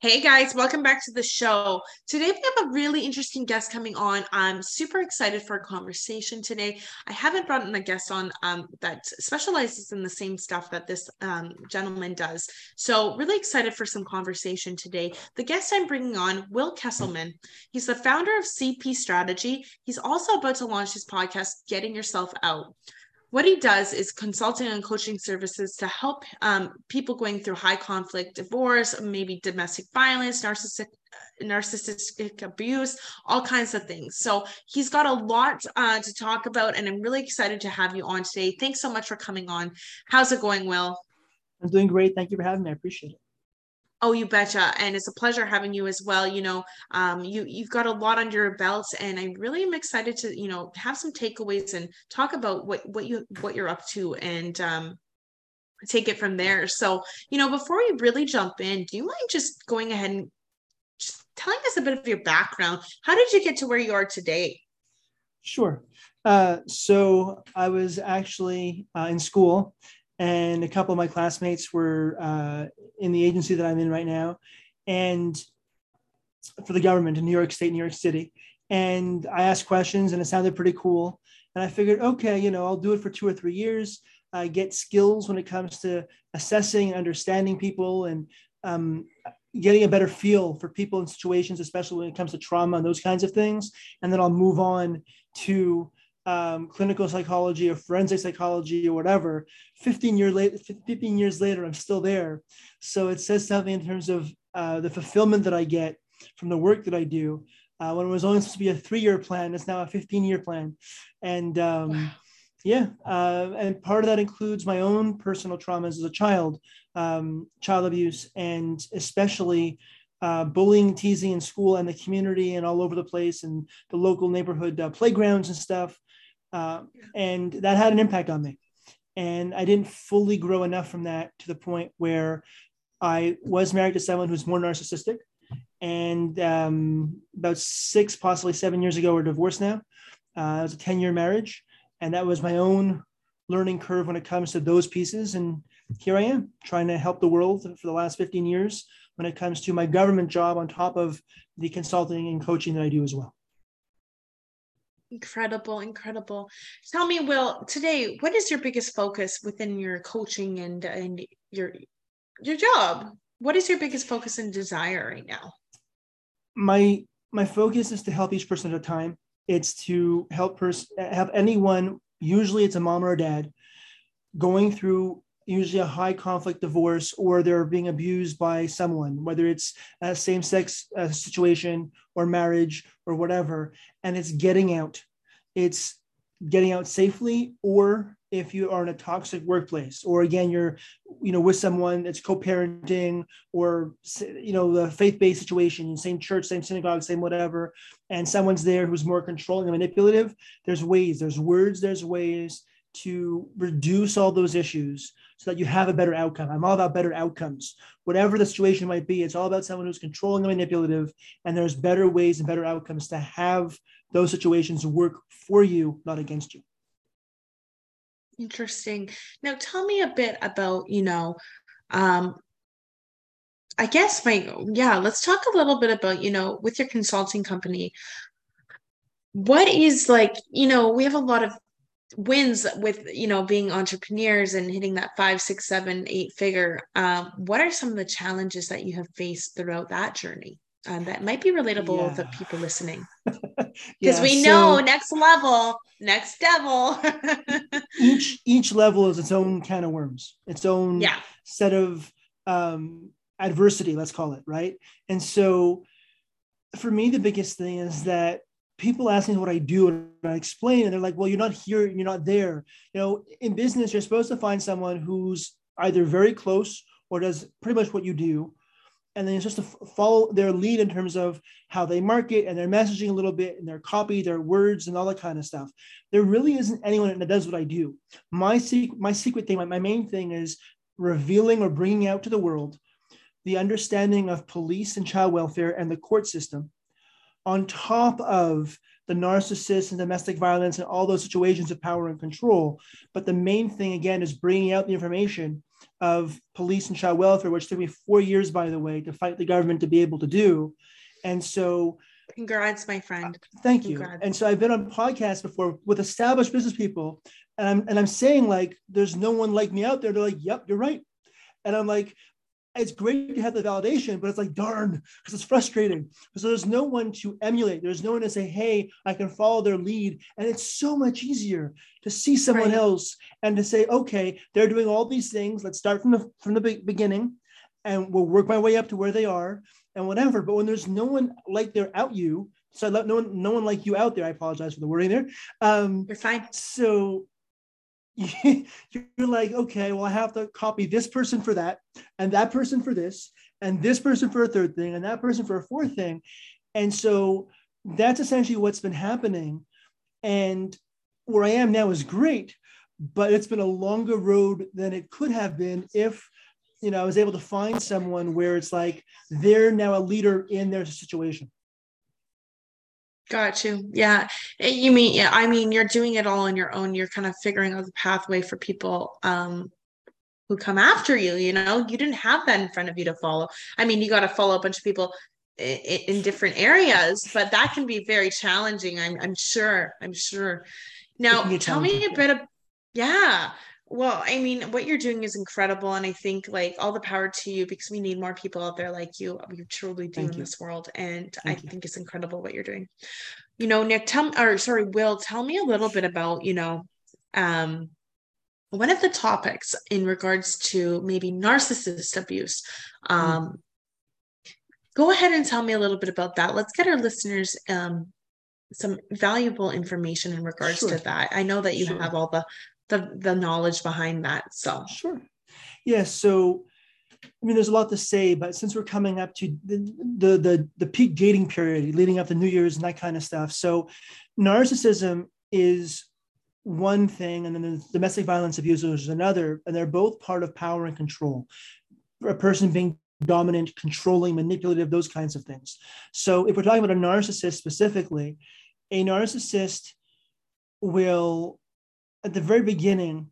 Hey guys, welcome back to the show. Today we have a really interesting guest coming on. I'm super excited for a conversation today. I haven't brought in a guest on that specializes in the same stuff that this gentleman does. So really excited for some conversation today. The guest I'm bringing on, Will Kesselman. He's the founder of CP Strategy. He's also about to launch his podcast, Getting Yourself Out. What he does is consulting and coaching services to help people going through high conflict, divorce, maybe domestic violence, narcissistic abuse, all kinds of things. So he's got a lot to talk about, and I'm really excited to have you on today. Thanks so much for coming on. How's it going, Will? I'm doing great. Thank you for having me. I appreciate it. Oh, you betcha. And it's a pleasure having you as well. You know, you've got a lot under your belts, and I really am excited to, you know, have some takeaways and talk about what you're up to and take it from there. So, you know, before we really jump in, do you mind just going ahead and just telling us a bit of your background? How did you get to where you are today? Sure. So I was actually in school, and a couple of my classmates were in the agency that I'm in right now, and for the government in New York State, New York City. And I asked questions, and it sounded pretty cool. And I figured, okay, you know, I'll do it for 2 or 3 years. I get skills when it comes to assessing and understanding people and getting a better feel for people in situations, especially when it comes to trauma and those kinds of things. And then I'll move on to clinical psychology or forensic psychology or whatever. 15 years later, I'm still there. So it says something in terms of the fulfillment that I get from the work that I do. When it was only supposed to be a 3-year plan, it's now a 15-year plan. And wow. And part of that includes my own personal traumas as a child, child abuse, and especially bullying, teasing in school and the community and all over the place and the local neighborhood playgrounds and stuff. And that had an impact on me. And I didn't fully grow enough from that to the point where I was married to someone who's more narcissistic. And about 6, possibly 7 years ago, we're divorced now. It was a 10-year marriage. And that was my own learning curve when it comes to those pieces. And here I am trying to help the world for the last 15 years when it comes to my government job on top of the consulting and coaching that I do as well. Incredible, incredible. Tell me, Will, today, what is your biggest focus within your coaching and your job? What is your biggest focus and desire right now? My focus is to help each person at a time. It's to help help anyone, usually it's a mom or a dad, going through usually a high conflict divorce, or they're being abused by someone, whether it's a same-sex situation or marriage or whatever. And it's getting out. It's getting out safely, or if you are in a toxic workplace, or again, you're, you know, with someone that's co-parenting, or, you know, the faith-based situation, same church, same synagogue, same whatever, and someone's there who's more controlling and manipulative. There's ways, there's words, there's ways to reduce all those issues so that you have a better outcome. I'm all about better outcomes. Whatever the situation might be, it's all about someone who's controlling and manipulative, and there's better ways and better outcomes to have those situations work for you, not against you. Interesting. Now, tell me a bit about, you know, I guess let's talk a little bit about, you know, with your consulting company, what is like, you know, we have a lot of wins with, you know, being entrepreneurs and hitting that 5, 6, 7, 8 figure. What are some of the challenges that you have faced throughout that journey that might be relatable to people listening? Because we know next level, next devil. each level is its own can of worms, its own set of adversity, let's call it, right? And so for me, the biggest thing is that people ask me what I do and I explain, and they're like, well, you're not here, you're not there. You know, in business, you're supposed to find someone who's either very close or does pretty much what you do. And then it's just to follow their lead in terms of how they market and their messaging a little bit and their copy, their words and all that kind of stuff. There really isn't anyone that does what I do. My main thing is revealing or bringing out to the world the understanding of police and child welfare and the court system, on top of the narcissists and domestic violence and all those situations of power and control. But the main thing, again, is bringing out the information of police and child welfare, which took me 4 years, by the way, to fight the government to be able to do. And so... Congrats, my friend. Thank you. Congrats. And so I've been on podcasts before with established business people, and I'm saying, like, there's no one like me out there. They're like, yep, you're right. And I'm like... It's great to have the validation, but it's like, darn, because it's frustrating. So there's no one to emulate. There's no one to say, hey, I can follow their lead. And it's so much easier to see someone else and to say, okay, they're doing all these things. Let's start from the beginning and we'll work my way up to where they are and whatever. But when there's no one like you out there, I apologize for the wording there. You're fine. So... you're like, okay, well, I have to copy this person for that, and that person for this, and this person for a third thing, and that person for a fourth thing. And so that's essentially what's been happening. And where I am now is great, but it's been a longer road than it could have been if, you know, I was able to find someone where it's like, they're now a leader in their situation. Got you. Yeah. You're doing it all on your own. You're kind of figuring out the pathway for people who come after you, you know, you didn't have that in front of you to follow. I mean, you got to follow a bunch of people in different areas, but that can be very challenging. I'm sure. Now tell me a bit of, yeah. Well, I mean, what you're doing is incredible. And I think, like, all the power to you, because we need more people out there like you. We truly do in this world. And I think it's incredible what you're doing. You know, Nick, Will, tell me a little bit about, you know, one of the topics in regards to maybe narcissist abuse. Go ahead and tell me a little bit about that. Let's get our listeners some valuable information in regards to that. I know that you have all the knowledge behind that. So sure. Yeah. So, I mean, there's a lot to say, but since we're coming up to the peak dating period leading up to New Year's and that kind of stuff. So narcissism is one thing, and then the domestic violence abuse is another, and they're both part of power and control. A person being dominant, controlling, manipulative, those kinds of things. So if we're talking about a narcissist specifically, a narcissist will, at the very beginning,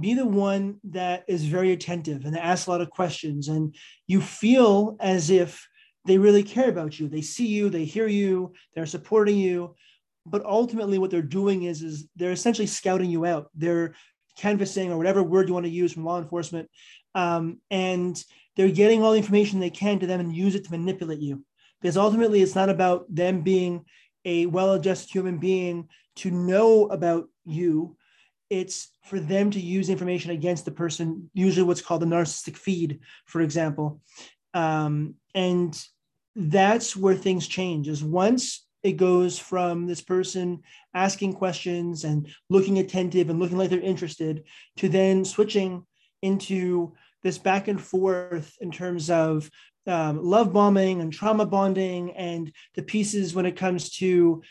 be the one that is very attentive and asks a lot of questions, and you feel as if they really care about you. They see you, they hear you, they're supporting you, but ultimately what they're doing is they're essentially scouting you out. They're canvassing, or whatever word you want to use from law enforcement, and they're getting all the information they can to them and use it to manipulate you, because ultimately it's not about them being a well-adjusted human being to know about you. It's for them to use information against the person, usually what's called the narcissistic feed, for example. And that's where things change, is once it goes from this person asking questions and looking attentive and looking like they're interested, to then switching into this back and forth in terms of love bombing and trauma bonding, and the pieces when it comes to,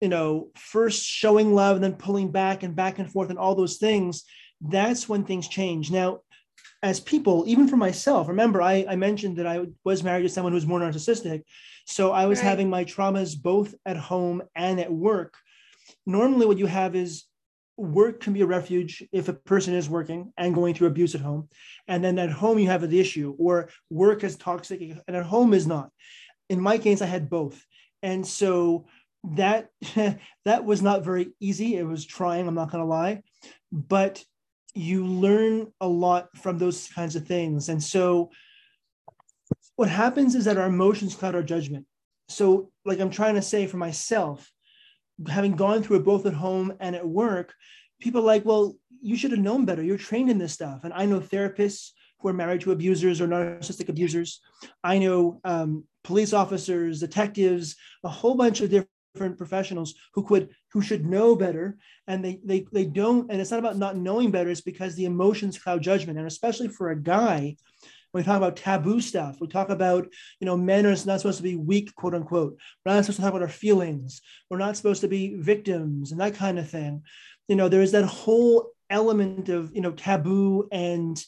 you know, first showing love and then pulling back and forth and all those things. That's when things change. Now, as people, even for myself, remember, I mentioned that I was married to someone who was more narcissistic. So I was having my traumas both at home and at work. Normally what you have is, work can be a refuge if a person is working and going through abuse at home. And then at home, you have the issue, or work is toxic and at home is not. In my case, I had both. And so that was not very easy. It was trying, I'm not going to lie, but you learn a lot from those kinds of things. And so what happens is that our emotions cloud our judgment. So, like I'm trying to say for myself, having gone through it both at home and at work, people are like, well, you should have known better. You're trained in this stuff. And I know therapists who are married to abusers or narcissistic abusers. I know police officers, detectives, a whole bunch of different professionals who could who should know better, and they don't. And it's not about not knowing better. It's because the emotions cloud judgment. And especially for a guy, when we talk about taboo stuff, we talk about, you know, men are not supposed to be weak, quote unquote. We're not supposed to talk about our feelings. We're not supposed to be victims and that kind of thing. You know, there is that whole element of, you know, taboo and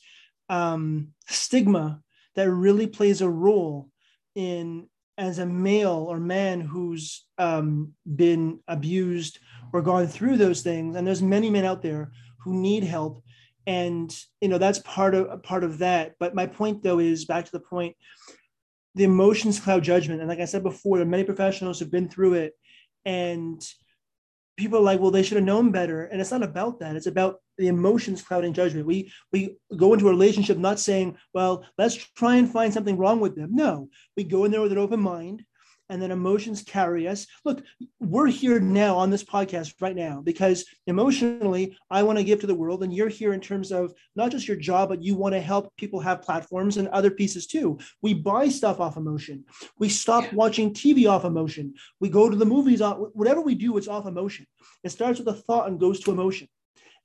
stigma that really plays a role in, as a male or man who's been abused or gone through those things. And there's many men out there who need help. And, you know, that's part of that. But my point, though, is back to the point, the emotions cloud judgment. And like I said before, there are many professionals who've been through it, and people are like, well, they should have known better. And it's not about that. It's about the emotions clouding judgment. We go into a relationship not saying, well, let's try and find something wrong with them. No, we go in there with an open mind, and then emotions carry us. Look, we're here now on this podcast right now because emotionally I want to give to the world, and you're here in terms of not just your job, but you want to help people have platforms and other pieces too. We buy stuff off emotion. We stop watching TV off emotion. We go to the movies. Whatever we do, it's off emotion. It starts with a thought and goes to emotion.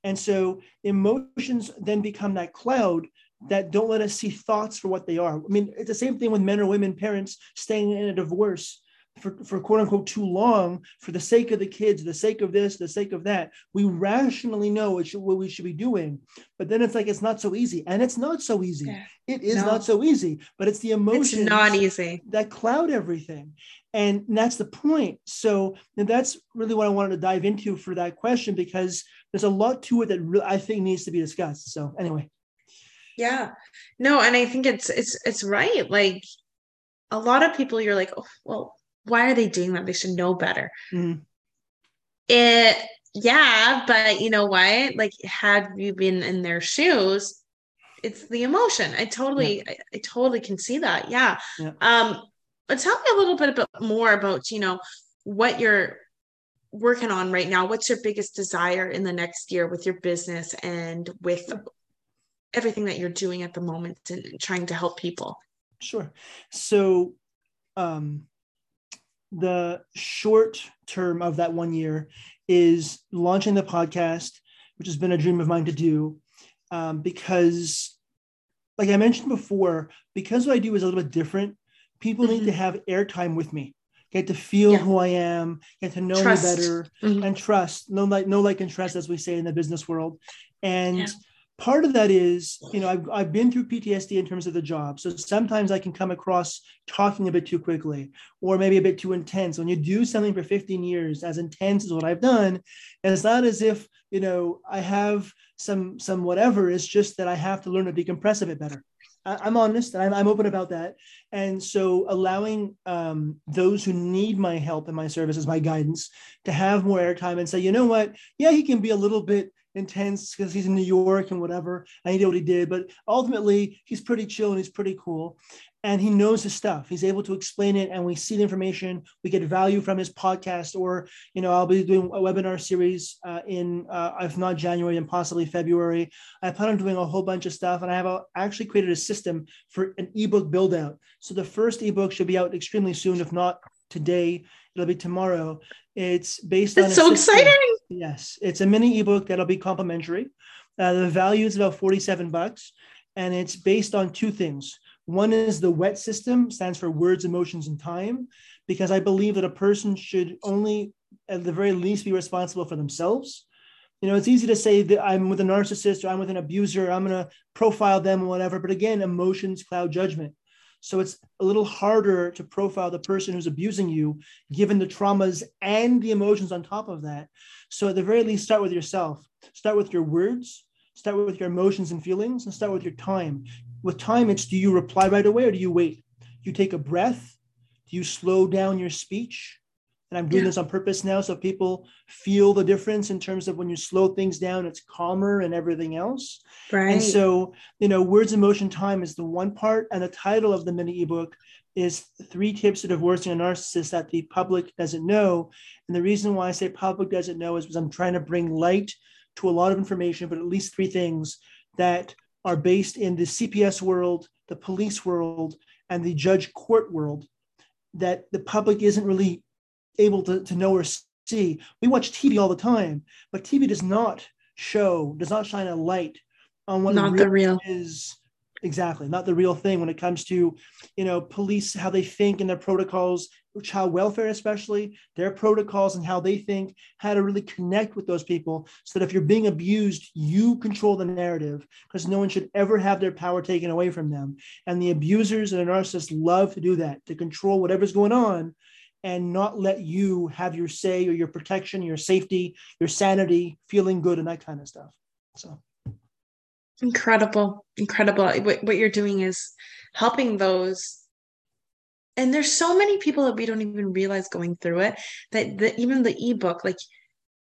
And so emotions then become that cloud that don't let us see thoughts for what they are. I mean, it's the same thing with men or women, parents staying in a divorce for quote unquote too long, for the sake of the kids, the sake of this, the sake of that. We rationally know what we should be doing, but then it's like, it's not so easy. And it's not so easy. Yeah. It is not so easy, but it's the emotions that cloud everything. And that's the point. So that's really what I wanted to dive into for that question, because there's a lot to it that I think needs to be discussed. So anyway. Yeah, no. And I think it's right. Like a lot of people, you're like, oh, well, why are they doing that? They should know better. Mm-hmm. But you know what? Like, had you been in their shoes, it's the emotion. I totally can see that. Yeah. Yeah. But tell me a little bit more about, you know, what you're working on right now. What's your biggest desire in the next year with your business and with everything that you're doing at the moment and trying to help people? Sure. So the short term of that 1 year is launching the podcast, which has been a dream of mine to do, because like I mentioned before, because what I do is a little bit different, people mm-hmm. need to have airtime with me, get to feel who I am, get to know me better, mm-hmm. and trust, know, like, and trust, as we say in the business world. And part of that is, you know, I've been through PTSD in terms of the job. So sometimes I can come across talking a bit too quickly or maybe a bit too intense. When you do something for 15 years, as intense as what I've done, and it's not as if, you know, I have some whatever, it's just that I have to learn to decompress a bit better. I'm honest, and I'm open about that. And so allowing those who need my help and my services, my guidance, to have more airtime and say, you know what? Yeah, he can be a little bit intense because he's in New York and whatever. I know what he did, but ultimately he's pretty chill and he's pretty cool. And he knows his stuff. He's able to explain it, and we see the information. We get value from his podcast, or, you know, I'll be doing a webinar series in if not January, and possibly February. I plan on doing a whole bunch of stuff, and I have actually created a system for an ebook build out. So the first ebook should be out extremely soon. If not today, it'll be tomorrow. It's based on. It's so exciting. Yes. It's a mini ebook that'll be complimentary. The value is about $47, and it's based on two things. One is the WET system, stands for words, emotions, and time, because I believe that a person should only, at the very least, be responsible for themselves. You know, it's easy to say that I'm with a narcissist, or I'm with an abuser, I'm going to profile them or whatever. But again, emotions cloud judgment. So it's a little harder to profile the person who's abusing you, given the traumas and the emotions on top of that. So at the very least, start with yourself, start with your words, start with your emotions and feelings, and start with your time. With time, it's, do you reply right away, or do you wait? Do you take a breath? Do you slow down your speech? And I'm doing this on purpose now, so people feel the difference in terms of when you slow things down, it's calmer and everything else. Right. And so, you know, words, emotion, time is the one part. And the title of the mini ebook is 3 Tips to Divorcing a Narcissist That the Public Doesn't Know. And the reason why I say public doesn't know is because I'm trying to bring light to a lot of information, but at least 3 things that are based in the CPS world, the police world, and the judge court world that the public isn't really able to know or see. We watch TV all the time, but TV does not shine a light on what the real is. Exactly. Not the real thing when it comes to, police, how they think and their protocols, child welfare, especially their protocols and how they think, how to really connect with those people so that if you're being abused, you control the narrative, because no one should ever have their power taken away from them. And the abusers and the narcissists love to do that, to control whatever's going on and not let you have your say or your protection, your safety, your sanity, feeling good and that kind of stuff. So. Incredible. What you're doing is helping those. And there's so many people that we don't even realize going through it, that even the ebook, like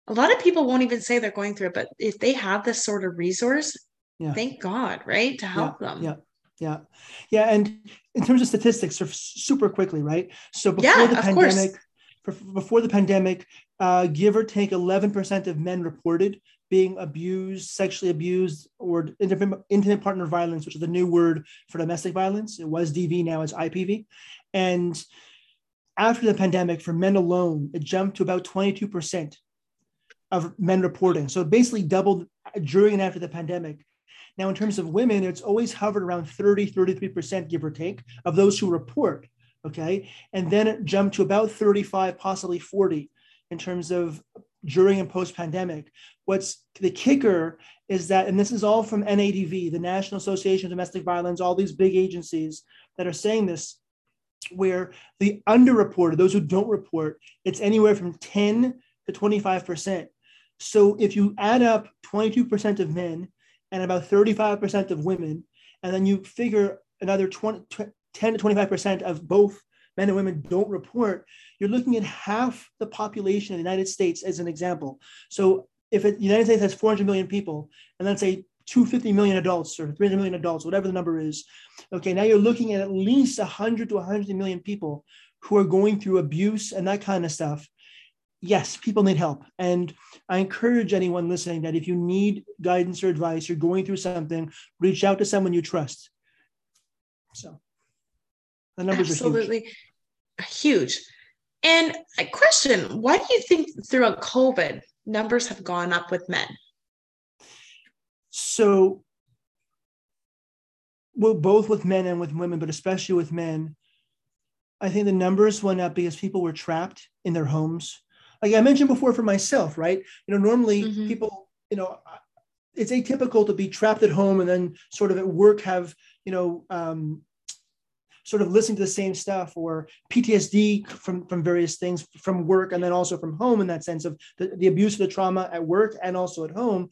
a lot of people won't even say they're going through it, but if they have this sort of resource, Thank God, right? To help them. Yeah. And in terms of statistics, super quickly, right? So before the pandemic, give or take 11% of men reported being abused, sexually abused, or intimate partner violence, which is the new word for domestic violence. It was DV, now it's IPV. And after the pandemic, for men alone, it jumped to about 22% of men reporting. So it basically doubled during and after the pandemic. Now, in terms of women, it's always hovered around 33%, give or take, of those who report, okay? And then it jumped to about 35, possibly 40 in terms of during and post-pandemic. What's the kicker is that, and this is all from NADV, the National Association of Domestic Violence, all these big agencies that are saying this, where the underreported, those who don't report, it's anywhere from 10 to 25%. So if you add up 22% of men and about 35% of women, and then you figure another 10 to 25% of both men and women don't report, you're looking at half the population of the United States as an example. So if the United States has 400 million people, and let's say 250 million adults or 300 million adults, whatever the number is, okay, now you're looking at least 100 to 100 million people who are going through abuse and that kind of stuff. Yes, people need help. And I encourage anyone listening that if you need guidance or advice, you're going through something, reach out to someone you trust. So the numbers absolutely are huge. Huge. And a question, why do you think throughout COVID numbers have gone up with men? So, well, both with men and with women, but especially with men, I think the numbers went up because people were trapped in their homes. Like I mentioned before for myself, right? Normally people, it's atypical to be trapped at home and then sort of at work have, sort of listening to the same stuff or PTSD from various things from work and then also from home in that sense of the abuse of the trauma at work and also at home.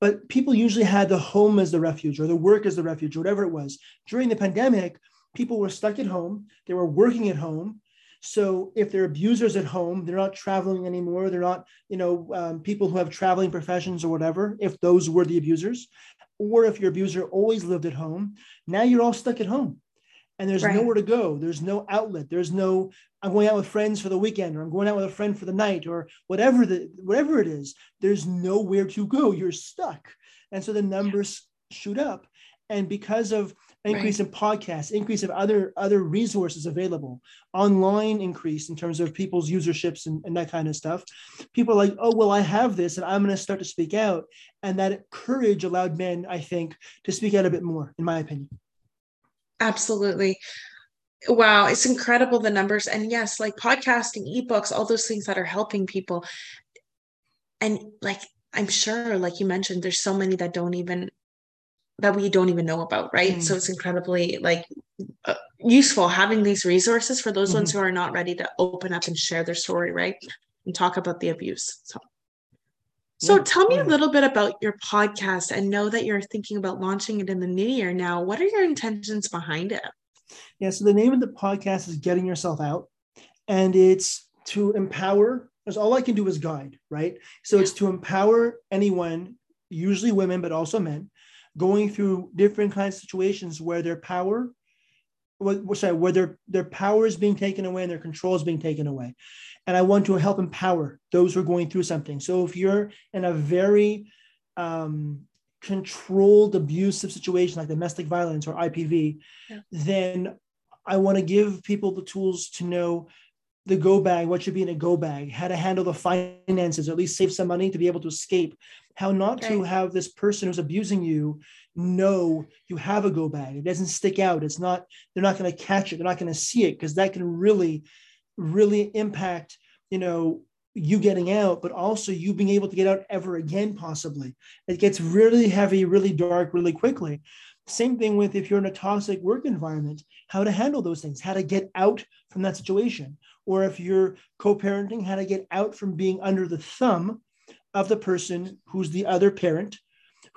But people usually had the home as the refuge or the work as the refuge, or whatever it was. During the pandemic, people were stuck at home. They were working at home. So if they're abusers at home, they're not traveling anymore. They're not, people who have traveling professions or whatever, if those were the abusers, or if your abuser always lived at home, now you're all stuck at home. And there's nowhere to go. There's no outlet. There's no, I'm going out with friends for the weekend, or I'm going out with a friend for the night, or whatever it is. There's nowhere to go. You're stuck. And so the numbers shoot up. And because of increase in podcasts, increase of other resources available, online increase in terms of people's userships and that kind of stuff, people are like, oh, well, I have this and I'm going to start to speak out. And that courage allowed men, I think, to speak out a bit more, in my opinion. Absolutely. Wow. It's incredible, the numbers. And yes, like podcasting, ebooks, all those things that are helping people. And like, I'm sure, like you mentioned, there's so many that we don't even know about. Right. Mm-hmm. So it's incredibly useful having these resources for those ones who are not ready to open up and share their story. Right. And talk about the abuse. So tell me a little bit about your podcast. I know that you're thinking about launching it in the new year now. What are your intentions behind it? Yeah, so the name of the podcast is Getting Yourself Out, and it's to empower, because all I can do is guide, right? So it's to empower anyone, usually women, but also men, going through different kinds of situations where their power is being taken away and their control is being taken away. And I want to help empower those who are going through something. So if you're in a very controlled, abusive situation like domestic violence or IPV, then I want to give people the tools to know the go bag, what should be in a go bag, how to handle the finances, or at least save some money to be able to escape, how not to have this person who's abusing you know you have a go bag. It doesn't stick out. It's not, they're not going to catch it. They're not going to see it, because that can really, really impact, you know, you getting out, but also you being able to get out ever again, possibly. It gets really heavy, really dark, really quickly. Same thing with if you're in a toxic work environment, how to handle those things, how to get out from that situation. Or if you're co-parenting, how to get out from being under the thumb of the person who's the other parent,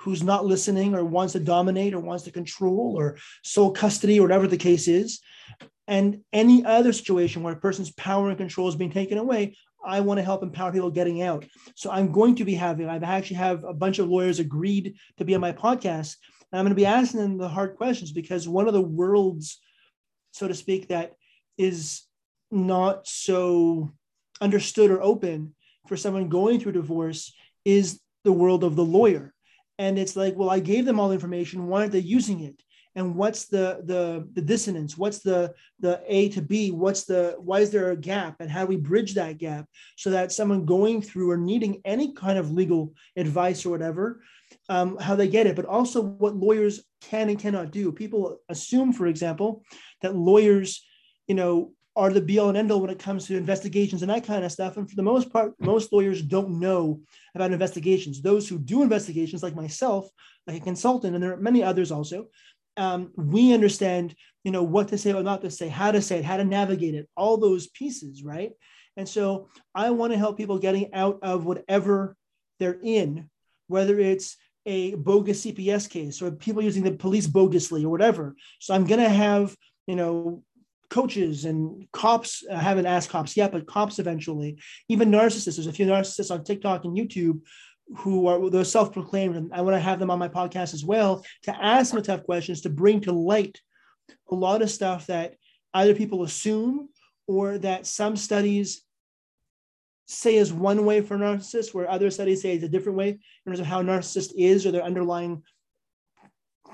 who's not listening or wants to dominate or wants to control or sole custody or whatever the case is. And any other situation where a person's power and control is being taken away, I want to help empower people getting out. So I'm going to be having, I actually have a bunch of lawyers agreed to be on my podcast. And I'm going to be asking them the hard questions, because one of the worlds, so to speak, that is not so understood or open for someone going through divorce is the world of the lawyer. And it's like, well, I gave them all the information. Why aren't they using it? And what's the dissonance? What's the A to B? Why is there a gap? And how do we bridge that gap so that someone going through or needing any kind of legal advice or whatever, how they get it, but also what lawyers can and cannot do. People assume, for example, that lawyers, you know, are the be all and end all when it comes to investigations and that kind of stuff. And for the most part, most lawyers don't know about investigations. Those who do investigations, like myself, like a consultant, and there are many others also, we understand, you know, what to say, what not to say, how to say it, how to navigate it, all those pieces, right? And so I want to help people getting out of whatever they're in, whether it's a bogus CPS case or people using the police bogusly or whatever. So I'm going to have, you know, coaches and cops, I haven't asked cops yet, but cops eventually, even narcissists. There's a few narcissists on TikTok and YouTube who are those self-proclaimed, and I want to have them on my podcast as well to ask them tough questions, to bring to light a lot of stuff that either people assume or that some studies say is one way for narcissists, where other studies say it's a different way in terms of how narcissist is or their underlying,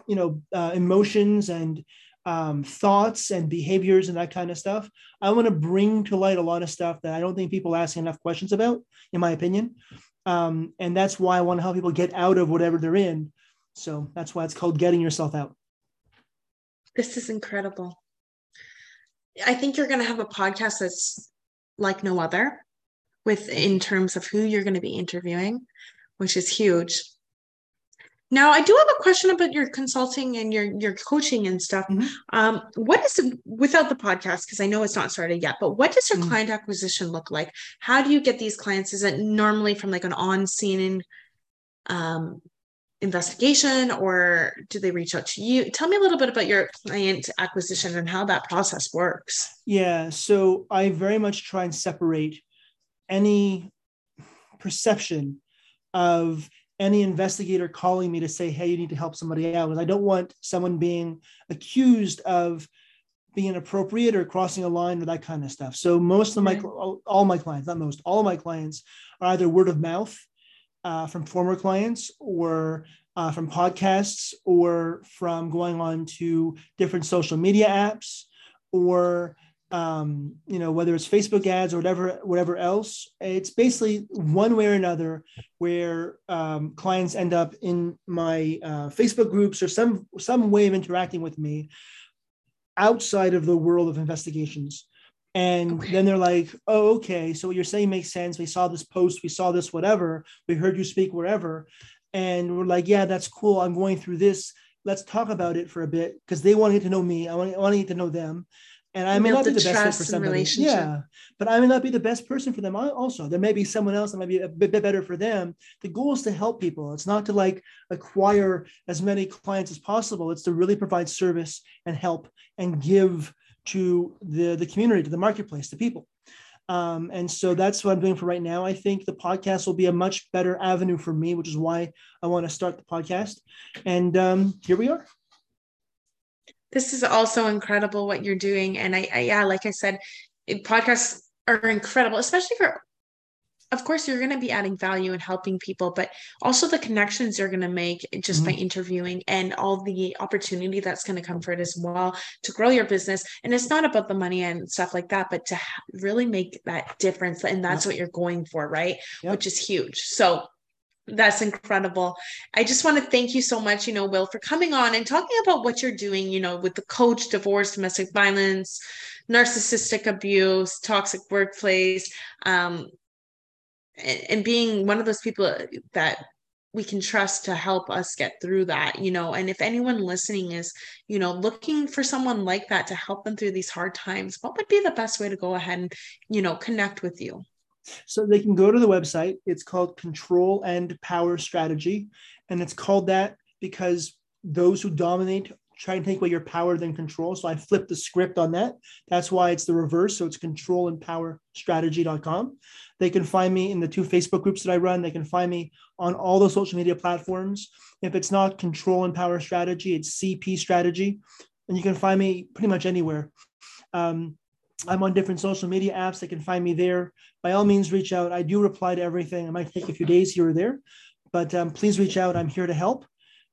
you know, emotions and thoughts and behaviors and that kind of stuff. I want to bring to light a lot of stuff that I don't think people ask enough questions about, in my opinion. And that's why I want to help people get out of whatever they're in. So that's why it's called Getting Yourself Out. This is incredible. I think you're going to have a podcast that's like no other with in terms of who you're going to be interviewing, which is huge. Now, I do have a question about your consulting and your coaching and stuff. Mm-hmm. What is, without the podcast, because I know it's not started yet, but what does your client acquisition look like? How do you get these clients? Is it normally from like an on-scene investigation, or do they reach out to you? Tell me a little bit about your client acquisition and how that process works. Yeah, so I very much try and separate any perception of any investigator calling me to say, hey, you need to help somebody out. And I don't want someone being accused of being inappropriate or crossing a line or that kind of stuff. So most of all my clients are either word of mouth from former clients or from podcasts or from going on to different social media apps or you know, whether it's Facebook ads or whatever else. It's basically one way or another where clients end up in my Facebook groups or some way of interacting with me outside of the world of investigations. And then they're like, oh, okay, so what you're saying makes sense. We saw this post, we saw this, whatever, we heard you speak wherever. And we're like, yeah, that's cool. I'm going through this. Let's talk about it for a bit, because they want to get to know me. I want to get to know them. And I may not be the best person for somebody. Yeah, but I may not be the best person for them also. There may be someone else that might be a bit better for them. The goal is to help people. It's not to like acquire as many clients as possible. It's to really provide service and help and give to the community, to the marketplace, to people. And so that's what I'm doing for right now. I think the podcast will be a much better avenue for me, which is why I want to start the podcast. And here we are. This is also incredible what you're doing. And I like I said, podcasts are incredible, especially for of course, you're going to be adding value and helping people, but also the connections you're going to make just by interviewing and all the opportunity that's going to come for it as well to grow your business. And it's not about the money and stuff like that, but to really make that difference. And that's what you're going for, right? Yep. Which is huge. So that's incredible. I just want to thank you so much, Will, for coming on and talking about what you're doing, with the coach, divorce, domestic violence, narcissistic abuse, toxic workplace, and being one of those people that we can trust to help us get through that, and if anyone listening is, looking for someone like that to help them through these hard times, what would be the best way to go ahead and, connect with you? So they can go to the website. It's called Control and Power Strategy. And it's called that because those who dominate try and take away your power than control. So I flipped the script on that. That's why it's the reverse. So it's control and power strategy.com. They can find me in the 2 Facebook groups that I run. They can find me on all the social media platforms. If it's not Control and Power Strategy, it's CP Strategy. And you can find me pretty much anywhere. I'm on different social media apps. They can find me there. By all means, reach out. I do reply to everything. I might take a few days here or there, but please reach out. I'm here to help.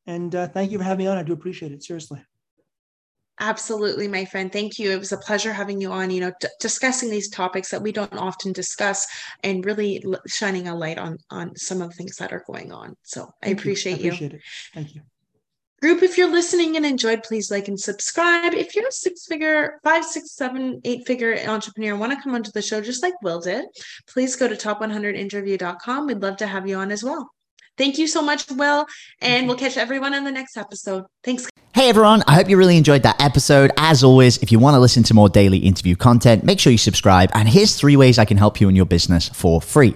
And thank you for having me on. I do appreciate it. Seriously. Absolutely, my friend. Thank you. It was a pleasure having you on, discussing these topics that we don't often discuss and really shining a light on some of the things that are going on. So I appreciate it. Thank you. Group, if you're listening and enjoyed, please like and subscribe. If you're a 8-figure entrepreneur and want to come onto the show just like Will did, please go to top100interview.com. We'd love to have you on as well. Thank you so much, Will, and we'll catch everyone in the next episode. Thanks. Hey, everyone. I hope you really enjoyed that episode. As always, if you want to listen to more daily interview content, make sure you subscribe. And here's 3 ways I can help you in your business for free.